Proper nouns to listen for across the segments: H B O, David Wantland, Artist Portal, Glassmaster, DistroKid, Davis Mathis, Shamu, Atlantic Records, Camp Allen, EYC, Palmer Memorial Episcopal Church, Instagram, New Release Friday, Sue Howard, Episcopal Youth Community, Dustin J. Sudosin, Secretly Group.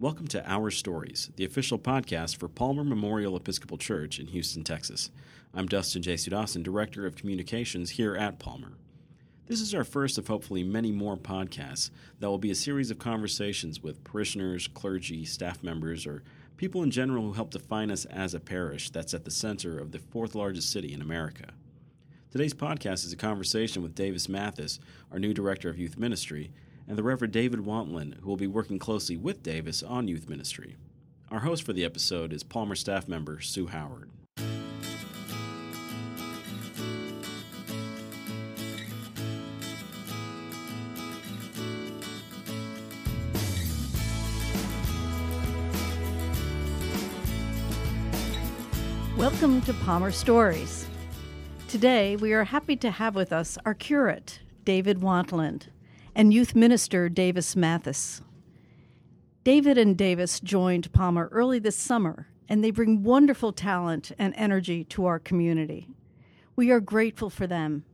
Welcome to Our Stories, the official podcast for Palmer Memorial Episcopal Church in Houston, Texas. I'm Dustin J. Sudosin, Director of Communications here at Palmer. This is our first of hopefully many more podcasts that will be a series of conversations with parishioners, clergy, staff members, or people in general who help define us as a parish that's at the center of the fourth largest city in America. Today's podcast is a conversation with Davis Mathis, our new Director of Youth Ministry, and the Reverend David Wantland, who will be working closely with Davis on youth ministry. Our host for the episode is Palmer staff member Sue Howard. Welcome to Palmer Stories. Today, we are happy to have with us our curate, David Wantland, and youth minister Davis Mathis. David and Davis joined Palmer early this summer, and they bring wonderful talent and energy to our community. We are grateful for them,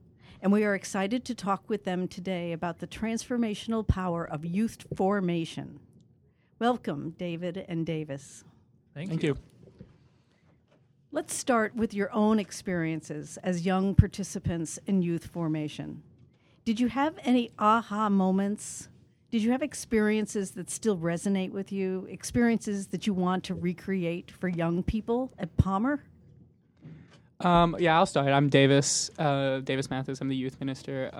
and we are excited to talk with them today about the transformational power of youth formation. Welcome, David and Davis. Thank you. Let's start with your own experiences as young participants in youth formation. Did you have any aha moments? Did you have experiences that still resonate with you, experiences that you want to recreate for young people at Palmer? I'll start. I'm Davis Mathis. I'm the youth minister.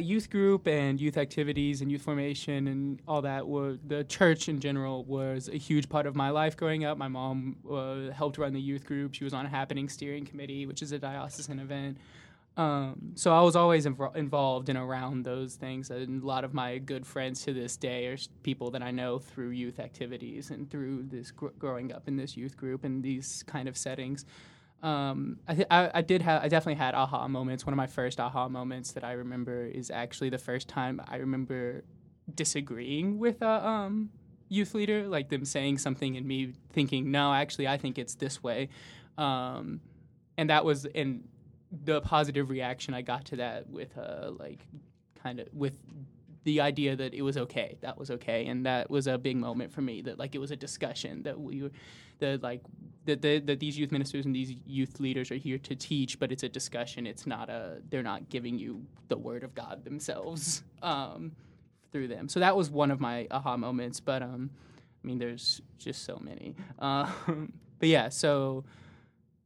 Youth group and youth activities and youth formation and all that the church in general was a huge part of my life growing up. My mom helped run the youth group. She was on a Happening Steering Committee, which is a diocesan event. So I was always involved and around those things, and a lot of my good friends to this day are people that I know through youth activities and through this growing up in this youth group and these kind of settings. I definitely had aha moments. One of my first aha moments that I remember is actually the first time I remember disagreeing with a youth leader, like them saying something and me thinking, no, actually I think it's this way, and that was in. The positive reaction I got to that with with the idea that it was okay, that was okay, and that was a big moment for me. That it was a discussion that that these youth ministers and these youth leaders are here to teach, but it's a discussion. It's not they're not giving you the word of God themselves through them. So that was one of my aha moments. But there's just so many.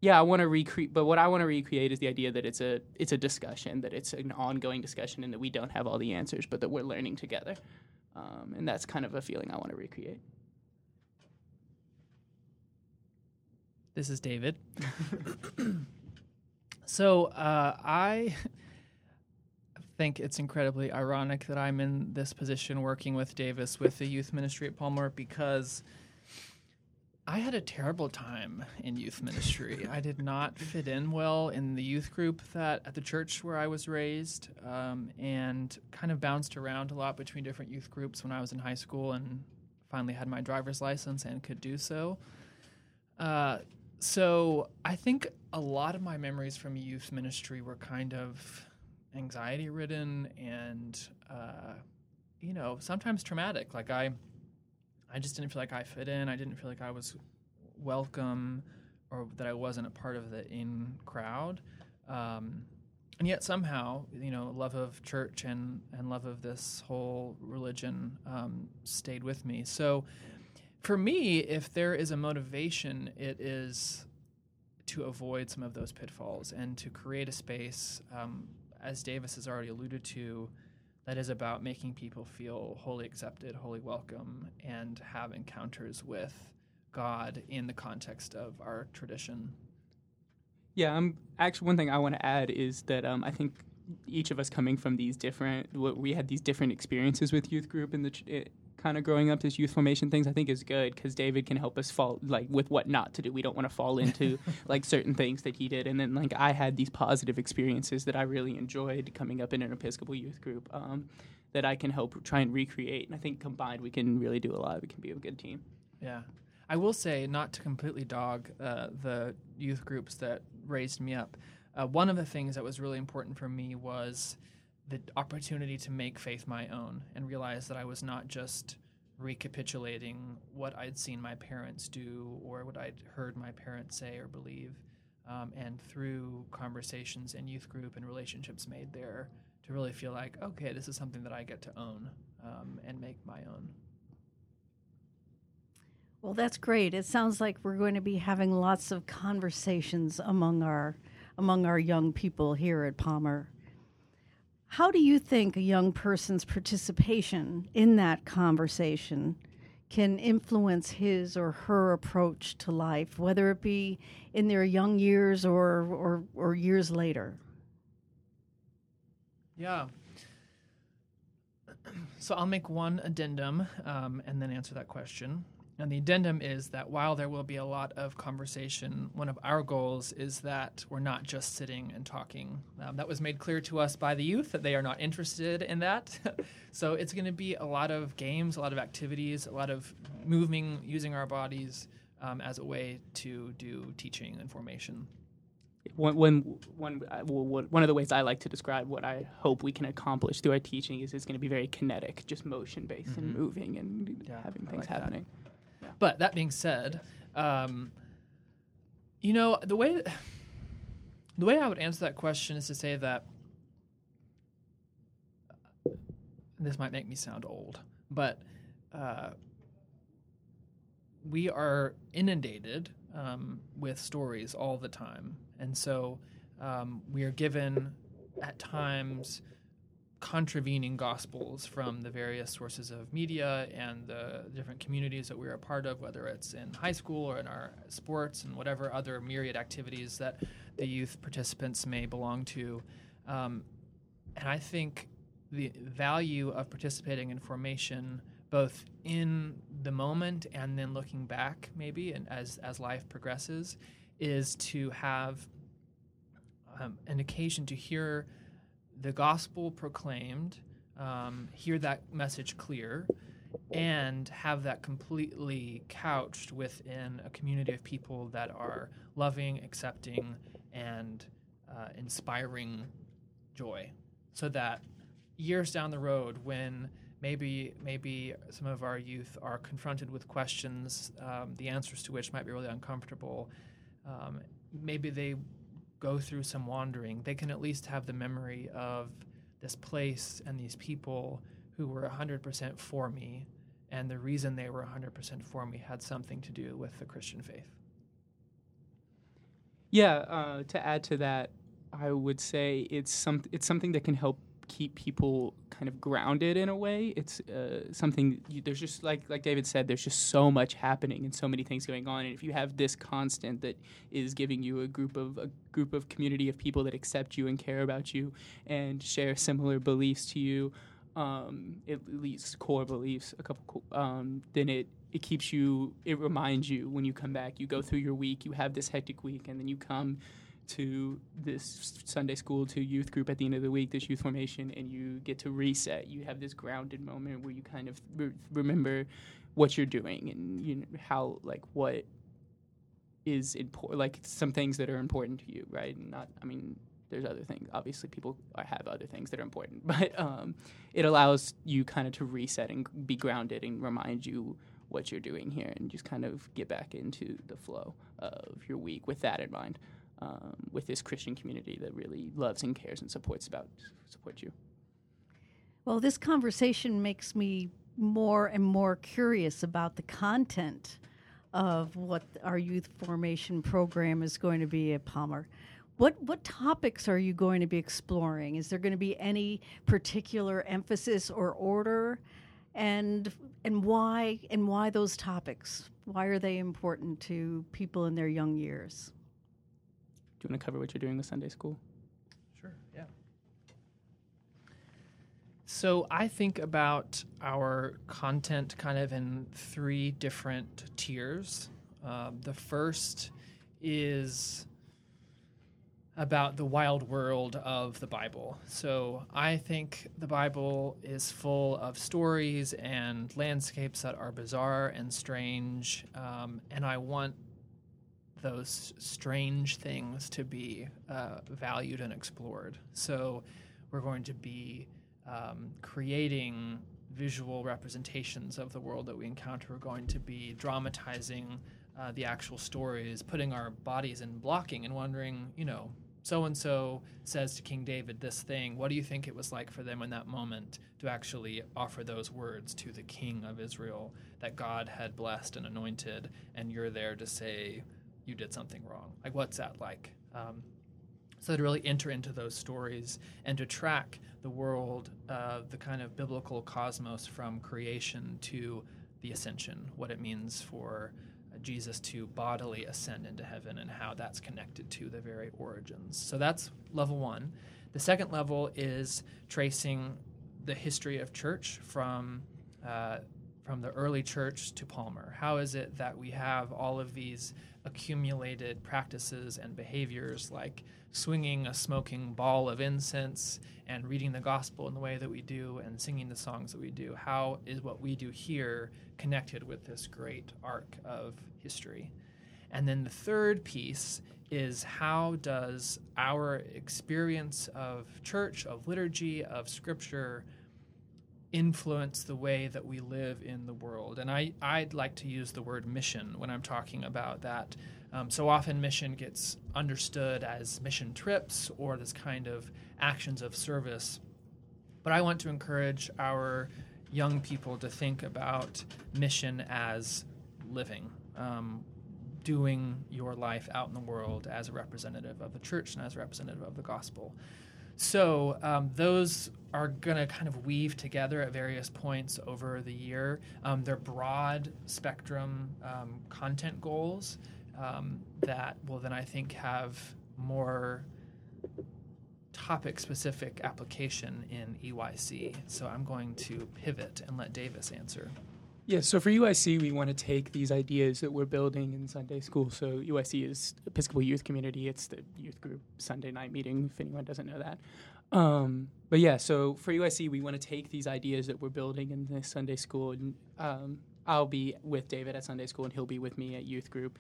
I want to recreate, but what I want to recreate is the idea that it's a discussion, that it's an ongoing discussion, and that we don't have all the answers, but that we're learning together, and that's kind of a feeling I want to recreate. This is David. So I think it's incredibly ironic that I'm in this position working with Davis with the youth ministry at Palmer, because I had a terrible time in youth ministry. I did not fit in well in the youth group at the church where I was raised, and kind of bounced around a lot between different youth groups when I was in high school and finally had my driver's license and could do so. So I think a lot of my memories from youth ministry were kind of anxiety-ridden and, sometimes traumatic. I just didn't feel like I fit in. I didn't feel like I was welcome or that I wasn't a part of the in crowd. And yet somehow, love of church and love of this whole religion stayed with me. So for me, if there is a motivation, it is to avoid some of those pitfalls and to create a space, as Davis has already alluded to, that is about making people feel wholly accepted, wholly welcome, and have encounters with God in the context of our tradition. Yeah, actually one thing I want to add is that I think each of us coming from we had these different experiences with youth group and kind of growing up, this youth formation things, I think is good because David can help us fall with what not to do. We don't want to fall into certain things that he did. And then I had these positive experiences that I really enjoyed coming up in an Episcopal youth group that I can help try and recreate. And I think combined we can really do a lot. We can be a good team. Yeah. I will say, not to completely dog the youth groups that raised me up, one of the things that was really important for me was the opportunity to make faith my own and realize that I was not just recapitulating what I'd seen my parents do or what I'd heard my parents say or believe, and through conversations in youth group and relationships made there to really feel like, okay, this is something that I get to own and make my own. Well, that's great. It sounds like we're going to be having lots of conversations among our young people here at Palmer. How do you think a young person's participation in that conversation can influence his or her approach to life, whether it be in their young years or years later? Yeah. So I'll make one addendum and then answer that question. And the addendum is that while there will be a lot of conversation, one of our goals is that we're not just sitting and talking. That was made clear to us by the youth that they are not interested in that. So it's going to be a lot of games, a lot of activities, a lot of moving, using our bodies as a way to do teaching and formation. One of the ways I like to describe what I hope we can accomplish through our teaching is it's going to be very kinetic, just motion-based and moving and having things happening. But that being said, the way I would answer that question is to say that this might make me sound old, but we are inundated with stories all the time. And so we are given at times contravening gospels from the various sources of media and the different communities that we're a part of, whether it's in high school or in our sports and whatever other myriad activities that the youth participants may belong to. And I think the value of participating in formation, both in the moment and then looking back maybe and as life progresses, is to have an occasion to hear the gospel proclaimed, hear that message clear, and have that completely couched within a community of people that are loving, accepting, and inspiring joy. So that years down the road, when maybe some of our youth are confronted with questions, the answers to which might be really uncomfortable, maybe they go through some wandering, they can at least have the memory of this place and these people who were 100% for me, and the reason they were 100% for me had something to do with the Christian faith. Yeah, to add to that, I would say it's something that can help keep people kind of grounded in a way. It's there's just, like David said, there's just so much happening and so many things going on. And if you have this constant that is giving you a group of community of people that accept you and care about you and share similar beliefs to you, at least core beliefs, then it keeps you, it reminds you when you come back, you go through your week, you have this hectic week, and then you come to this Sunday school, to youth group at the end of the week, this youth formation, and you get to reset. You have this grounded moment where you kind of remember what you're doing and you know, how, like, what is important, like some things that are important to you, right? And not, I mean, there's other things. Obviously, people have other things that are important, but it allows you kind of to reset and be grounded and remind you what you're doing here and just kind of get back into the flow of your week with that in mind. With this Christian community that really loves and cares and supports you. Well, this conversation makes me more and more curious about the content of what our youth formation program is going to be at Palmer. What topics are you going to be exploring? Is there going to be any particular emphasis or order, and why those topics? Why are they important to people in their young years? Do you want to cover what you're doing with Sunday school? Sure, yeah. So I think about our content kind of in three different tiers. The first is about the wild world of the Bible. So I think the Bible is full of stories and landscapes that are bizarre and strange, and I want those strange things to be valued and explored. So we're going to be creating visual representations of the world that we encounter. We're going to be dramatizing the actual stories, putting our bodies in blocking and wondering, you know, so-and-so says to King David this thing. What do you think it was like for them in that moment to actually offer those words to the king of Israel that God had blessed and anointed, and you're there to say you did something wrong? Like, what's that like? So to really enter into those stories and to track the world, the kind of biblical cosmos from creation to the ascension, what it means for Jesus to bodily ascend into heaven and how that's connected to the very origins. So that's level one. The second level is tracing the history of church from the early church to Palmer. How is it that we have all of these accumulated practices and behaviors like swinging a smoking ball of incense and reading the gospel in the way that we do and singing the songs that we do? How is what we do here connected with this great arc of history? And then the third piece is, how does our experience of church, of liturgy, of scripture influence the way that we live in the world? And I'd like to use the word mission when I'm talking about that. So often mission gets understood as mission trips or this kind of actions of service. But I want to encourage our young people to think about mission as living, doing your life out in the world as a representative of the church and as a representative of the gospel. So those are going to kind of weave together at various points over the year. They're broad spectrum content goals that will then, I think, have more topic-specific application in EYC. So I'm going to pivot and let Davis answer. Yeah, so for UIC, we want to take these ideas that we're building in Sunday school. So UIC is Episcopal Youth Community. It's the youth group Sunday night meeting, if anyone doesn't know that. But yeah, so for UIC, we want to take these ideas that we're building in this Sunday school. And, I'll be with David at Sunday school, and he'll be with me at youth group.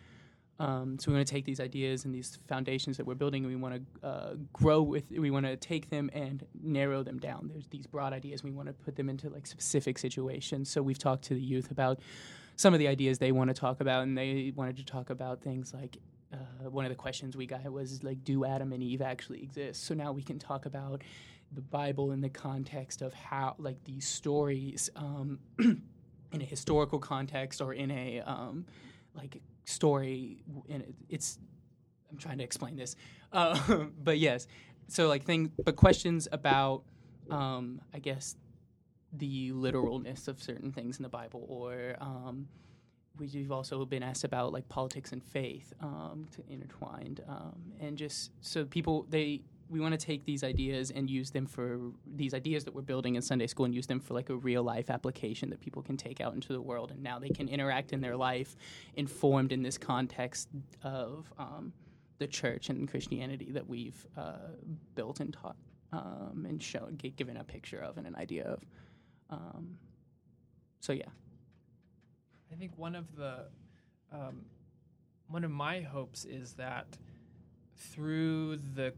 So we want to take these ideas and these foundations that we're building, and we want to grow with. We want to take them and narrow them down. There's these broad ideas. We want to put them into like specific situations. So we've talked to the youth about some of the ideas they want to talk about, and they wanted to talk about things like one of the questions we got was like, do Adam and Eve actually exist? So now we can talk about the Bible in the context of how like these stories in a historical context or in a like story, and it's, I'm trying to explain this, but yes, so like things, but questions about, I guess, the literalness of certain things in the Bible, or we've also been asked about like politics and faith to intertwined, and just so people, we want to take these ideas and use them for these ideas that we're building in Sunday school and use them for like a real life application that people can take out into the world. And now they can interact in their life informed in this context of the church and Christianity that we've built and taught and shown, given a picture of and an idea of. So, yeah. I think one of my hopes is that through the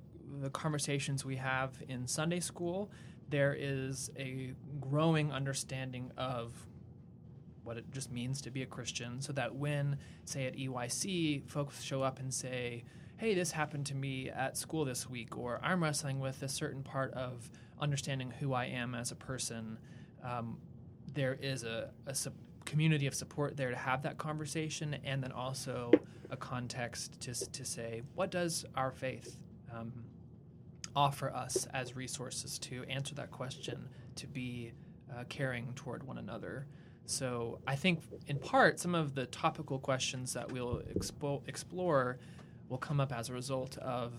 conversations we have in Sunday school, there is a growing understanding of what it just means to be a Christian, so that when, say, at EYC, folks show up and say, hey, this happened to me at school this week, or I'm wrestling with a certain part of understanding who I am as a person, there is a community of support there to have that conversation, and then also a context to say, what does our faith offer us as resources to answer that question, to be caring toward one another? So I think, in part, some of the topical questions that we'll explore will come up as a result of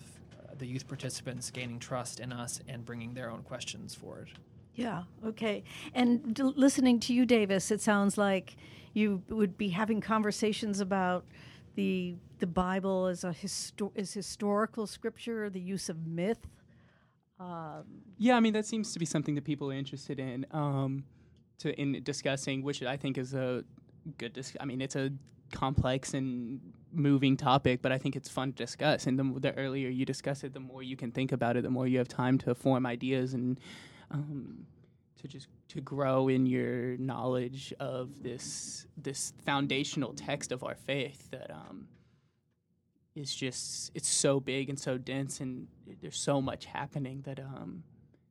the youth participants gaining trust in us and bringing their own questions forward. Yeah, okay. And listening to you, Davis, it sounds like you would be having conversations about the Bible as historical scripture, the use of myth. Yeah, I mean, that seems to be something that people are interested in in discussing, which I think is a good I mean, it's a complex and moving topic, but I think it's fun to discuss. And the earlier you discuss it, the more you can think about it, the more you have time to form ideas and to just to grow in your knowledge of this foundational text of our faith that is just, it's so big and so dense, and there's so much happening that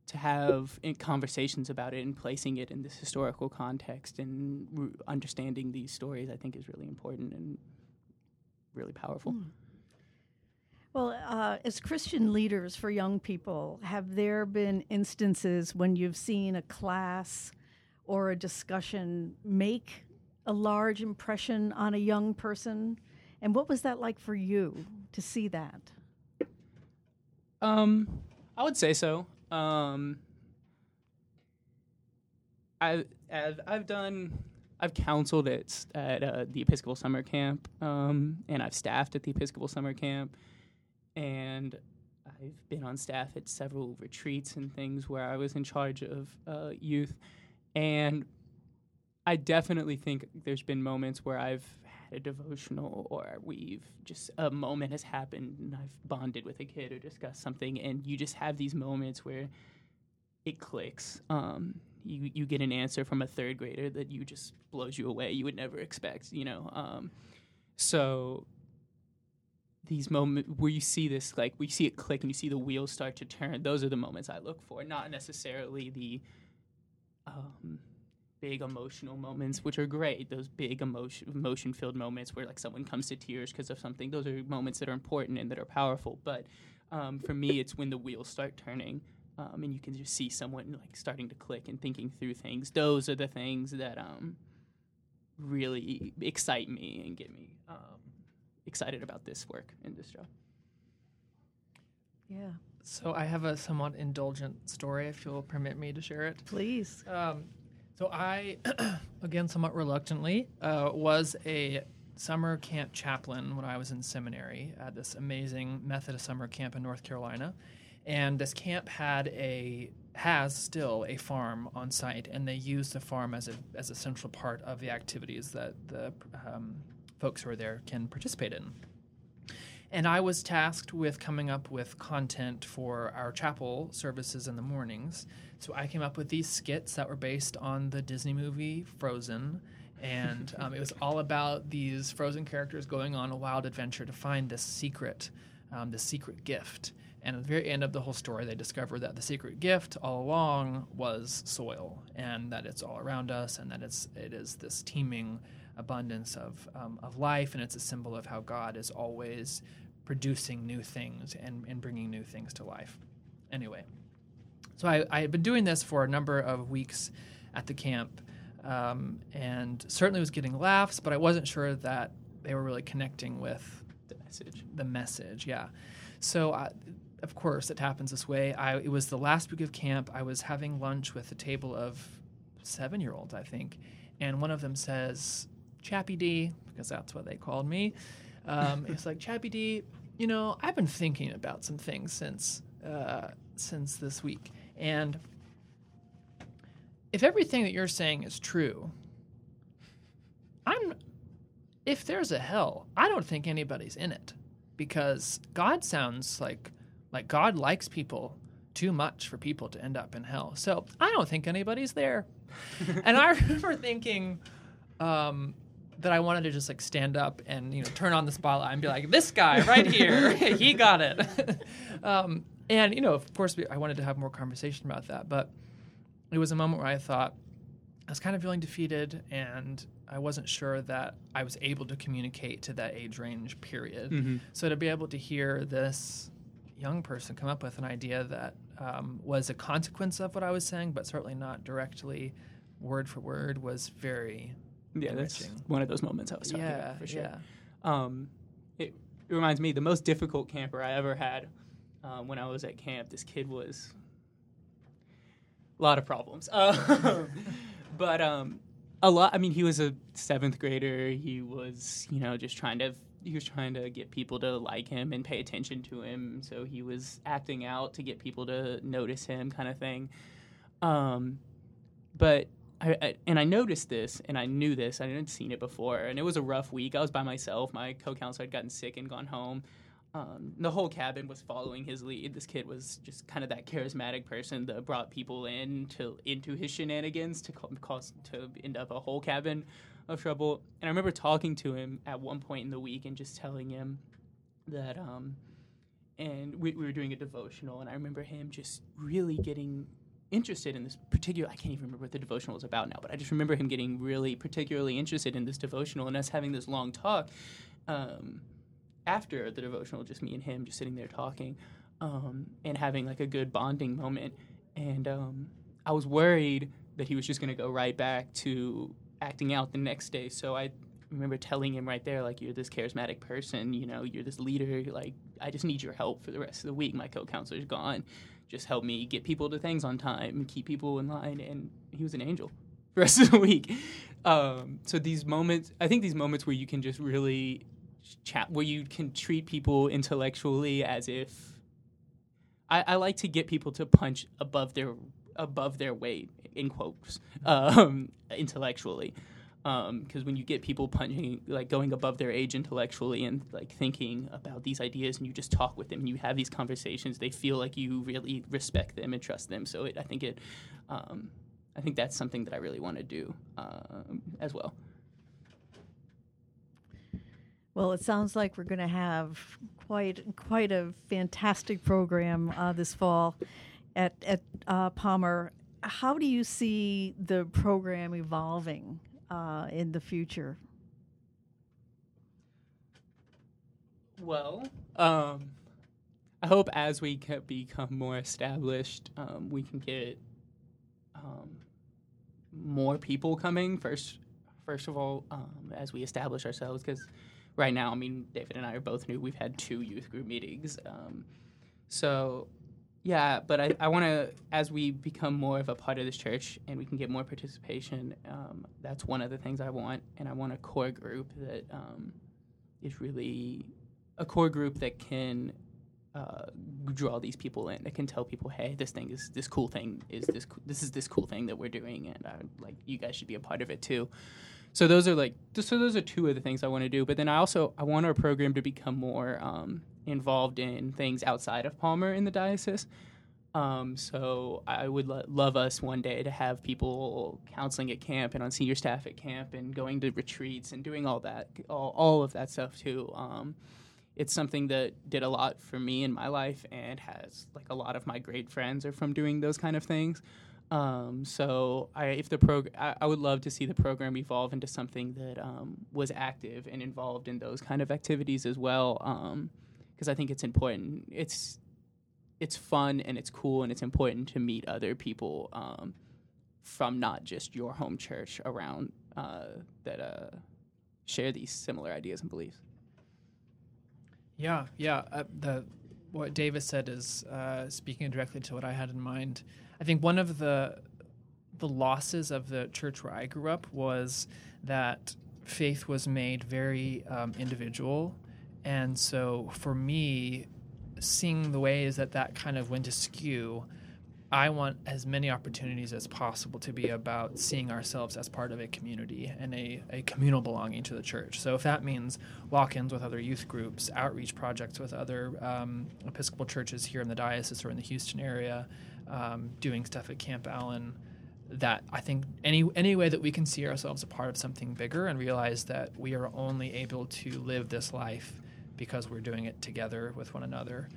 to have conversations about it and placing it in this historical context and understanding these stories, I think, is really important and really powerful. Mm. Well, as Christian leaders for young people, have there been instances when you've seen a class or a discussion make a large impression on a young person? And what was that like for you to see that? I would say so. I've counseled at the Episcopal Summer Camp, and I've staffed at the Episcopal Summer Camp. And I've been on staff at several retreats and things where I was in charge of youth. And I definitely think there's been moments where I've had a devotional or a moment has happened and I've bonded with a kid or discussed something. And you just have these moments where it clicks. You get an answer from a third grader that you just blows you away. You would never expect, you know. These moments where you see this, like, we see it click and you see the wheels start to turn, those are the moments I look for, not necessarily the big emotional moments, which are great. Those big emotion-filled moments where, like, someone comes to tears because of something, those are moments that are important and that are powerful. But for me, it's when the wheels start turning and you can just see someone, like, starting to click and thinking through things. Those are the things that really excite me and get me excited about this work and this job. Yeah. So I have a somewhat indulgent story, if you'll permit me to share it. Please. So I, again, somewhat reluctantly, was a summer camp chaplain when I was in seminary at this amazing Methodist summer camp in North Carolina. And this camp has still a farm on site, and they use the farm as a central part of the activities that the folks who are there can participate in. And I was tasked with coming up with content for our chapel services in the mornings. So I came up with these skits that were based on the Disney movie Frozen. And it was all about these Frozen characters going on a wild adventure to find this secret gift. And at the very end of the whole story, they discover that the secret gift all along was soil, and that it's all around us, and that it is this teeming abundance of life, and it's a symbol of how God is always producing new things and bringing new things to life. Anyway, so I had been doing this for a number of weeks at the camp, and certainly was getting laughs, but I wasn't sure that they were really connecting with the message, yeah. So, of course, it happens this way. It was the last week of camp. I was having lunch with a table of 7-year-olds, I think, and one of them says, "Chappy D," because that's what they called me. It's like, "Chappy D, you know, I've been thinking about some things since this week. And if everything that you're saying is true, if there's a hell, I don't think anybody's in it, because God sounds like God likes people too much for people to end up in hell. So I don't think anybody's there." And I remember thinking that I wanted to just, like, stand up and, you know, turn on the spotlight and be like, "This guy right here, he got it." And, you know, of course, I wanted to have more conversation about that. But it was a moment where I thought I was kind of feeling defeated, and I wasn't sure that I was able to communicate to that age range, period. Mm-hmm. So to be able to hear this young person come up with an idea that was a consequence of what I was saying, but certainly not directly word for word, was very enriching. That's one of those moments I was talking about, for sure. Yeah. It reminds me, the most difficult camper I ever had when I was at camp, this kid was a lot of problems. But a lot, I mean, he was a 7th grader. He was, you know, he was trying to get people to like him and pay attention to him. So he was acting out to get people to notice him, kind of thing. But I noticed this, and I knew this. I hadn't seen it before, and it was a rough week. I was by myself. My co-counselor had gotten sick and gone home. The whole cabin was following his lead. This kid was just kind of that charismatic person that brought people into his shenanigans to end up a whole cabin of trouble. And I remember talking to him at one point in the week and just telling him that, and we were doing a devotional, and I remember him just really getting interested in this particular, I can't even remember what the devotional was about now, but I just remember him getting really particularly interested in this devotional and us having this long talk. After the devotional, just me and him just sitting there talking and having like a good bonding moment. And I was worried that he was just going to go right back to acting out the next day. So I remember telling him right there, like, you're this charismatic person, you know, you're this leader. Like, I just need your help for the rest of the week. My co-counselor's gone. Just help me get people to things on time and keep people in line. And he was an angel for the rest of the week. So these moments, I think these moments where you can just really where you can treat people intellectually as if I like to get people to punch above their weight, in quotes, intellectually. Because when you get people punching, like going above their age intellectually and like thinking about these ideas, and you just talk with them and you have these conversations, they feel like you really respect them and trust them. So I think that's something that I really want to do as well. Well, it sounds like we're going to have quite a fantastic program this fall at Palmer. How do you see the program evolving in the future? Well, I hope as we become more established, we can get more people coming. First of all, as we establish ourselves, because right now, I mean, David and I are both new. We've had 2 youth group meetings. So, yeah, but I want to, as we become more of a part of this church and we can get more participation, that's one of the things I want. And I want a core group that is really a core group that can draw these people in, that can tell people, hey, this is this cool thing that we're doing, and like you guys should be a part of it too. So those are 2 of the things I want to do. But then I want our program to become more involved in things outside of Palmer in the diocese. So I would love us one day to have people counseling at camp and on senior staff at camp and going to retreats and doing all that, all of that stuff too. It's something that did a lot for me in my life, and has like a lot of my great friends are from doing those kind of things. I would love to see the program evolve into something that was active and involved in those kind of activities as well, because I think it's important. It's fun and it's cool and it's important to meet other people from not just your home church around that share these similar ideas and beliefs. Yeah. What Davis said is speaking directly to what I had in mind. I think one of the losses of the church where I grew up was that faith was made very individual. And so for me, seeing the ways that kind of went askew, I want as many opportunities as possible to be about seeing ourselves as part of a community and a communal belonging to the church. So if that means walk-ins with other youth groups, outreach projects with other Episcopal churches here in the diocese or in the Houston area, doing stuff at Camp Allen, that I think any way that we can see ourselves a part of something bigger and realize that we are only able to live this life because we're doing it together with one another,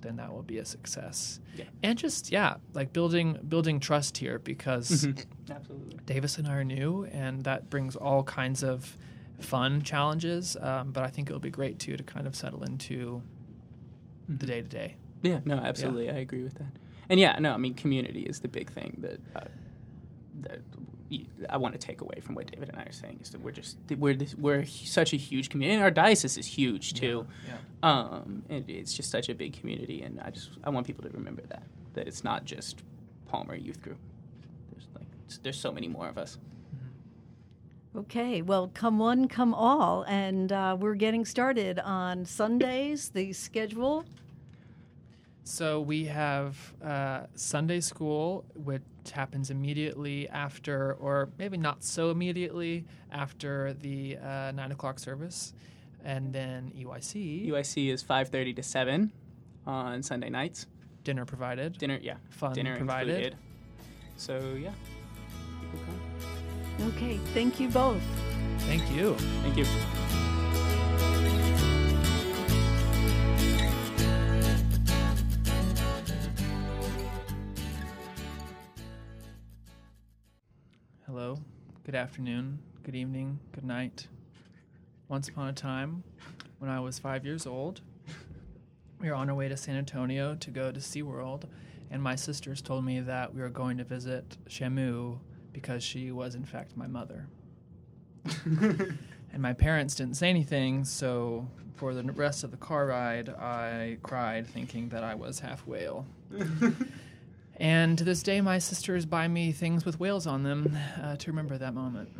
then that will be a success. Yeah. And just, like building trust here, because Absolutely. Davis and I are new, and that brings all kinds of fun challenges, but I think it'll be great, too, to kind of settle into the day-to-day. Yeah, no, absolutely. Yeah. I agree with that. And community is the big thing that I want to take away from what David and I are saying, is that we're such a huge community, and our diocese is huge too. Yeah. And it's just such a big community, and I want people to remember that it's not just Palmer Youth Group. There's so many more of us. Okay, well, come one, come all, and we're getting started on Sundays. The schedule. So we have Sunday school, which happens immediately after, or maybe not so immediately after the 9 o'clock service. And then EYC. EYC is 5:30 to 7 on Sunday nights. Dinner provided. Dinner, yeah. Fun dinner provided. Included. So, yeah. Okay, thank you both. Thank you. Thank you. Hello, good afternoon, good evening, good night. Once upon a time, when I was 5 years old, we were on our way to San Antonio to go to SeaWorld, and my sisters told me that we were going to visit Shamu because she was, in fact, my mother. And my parents didn't say anything, so for the rest of the car ride, I cried thinking that I was half whale. And to this day, my sisters buy me things with whales on them to remember that moment.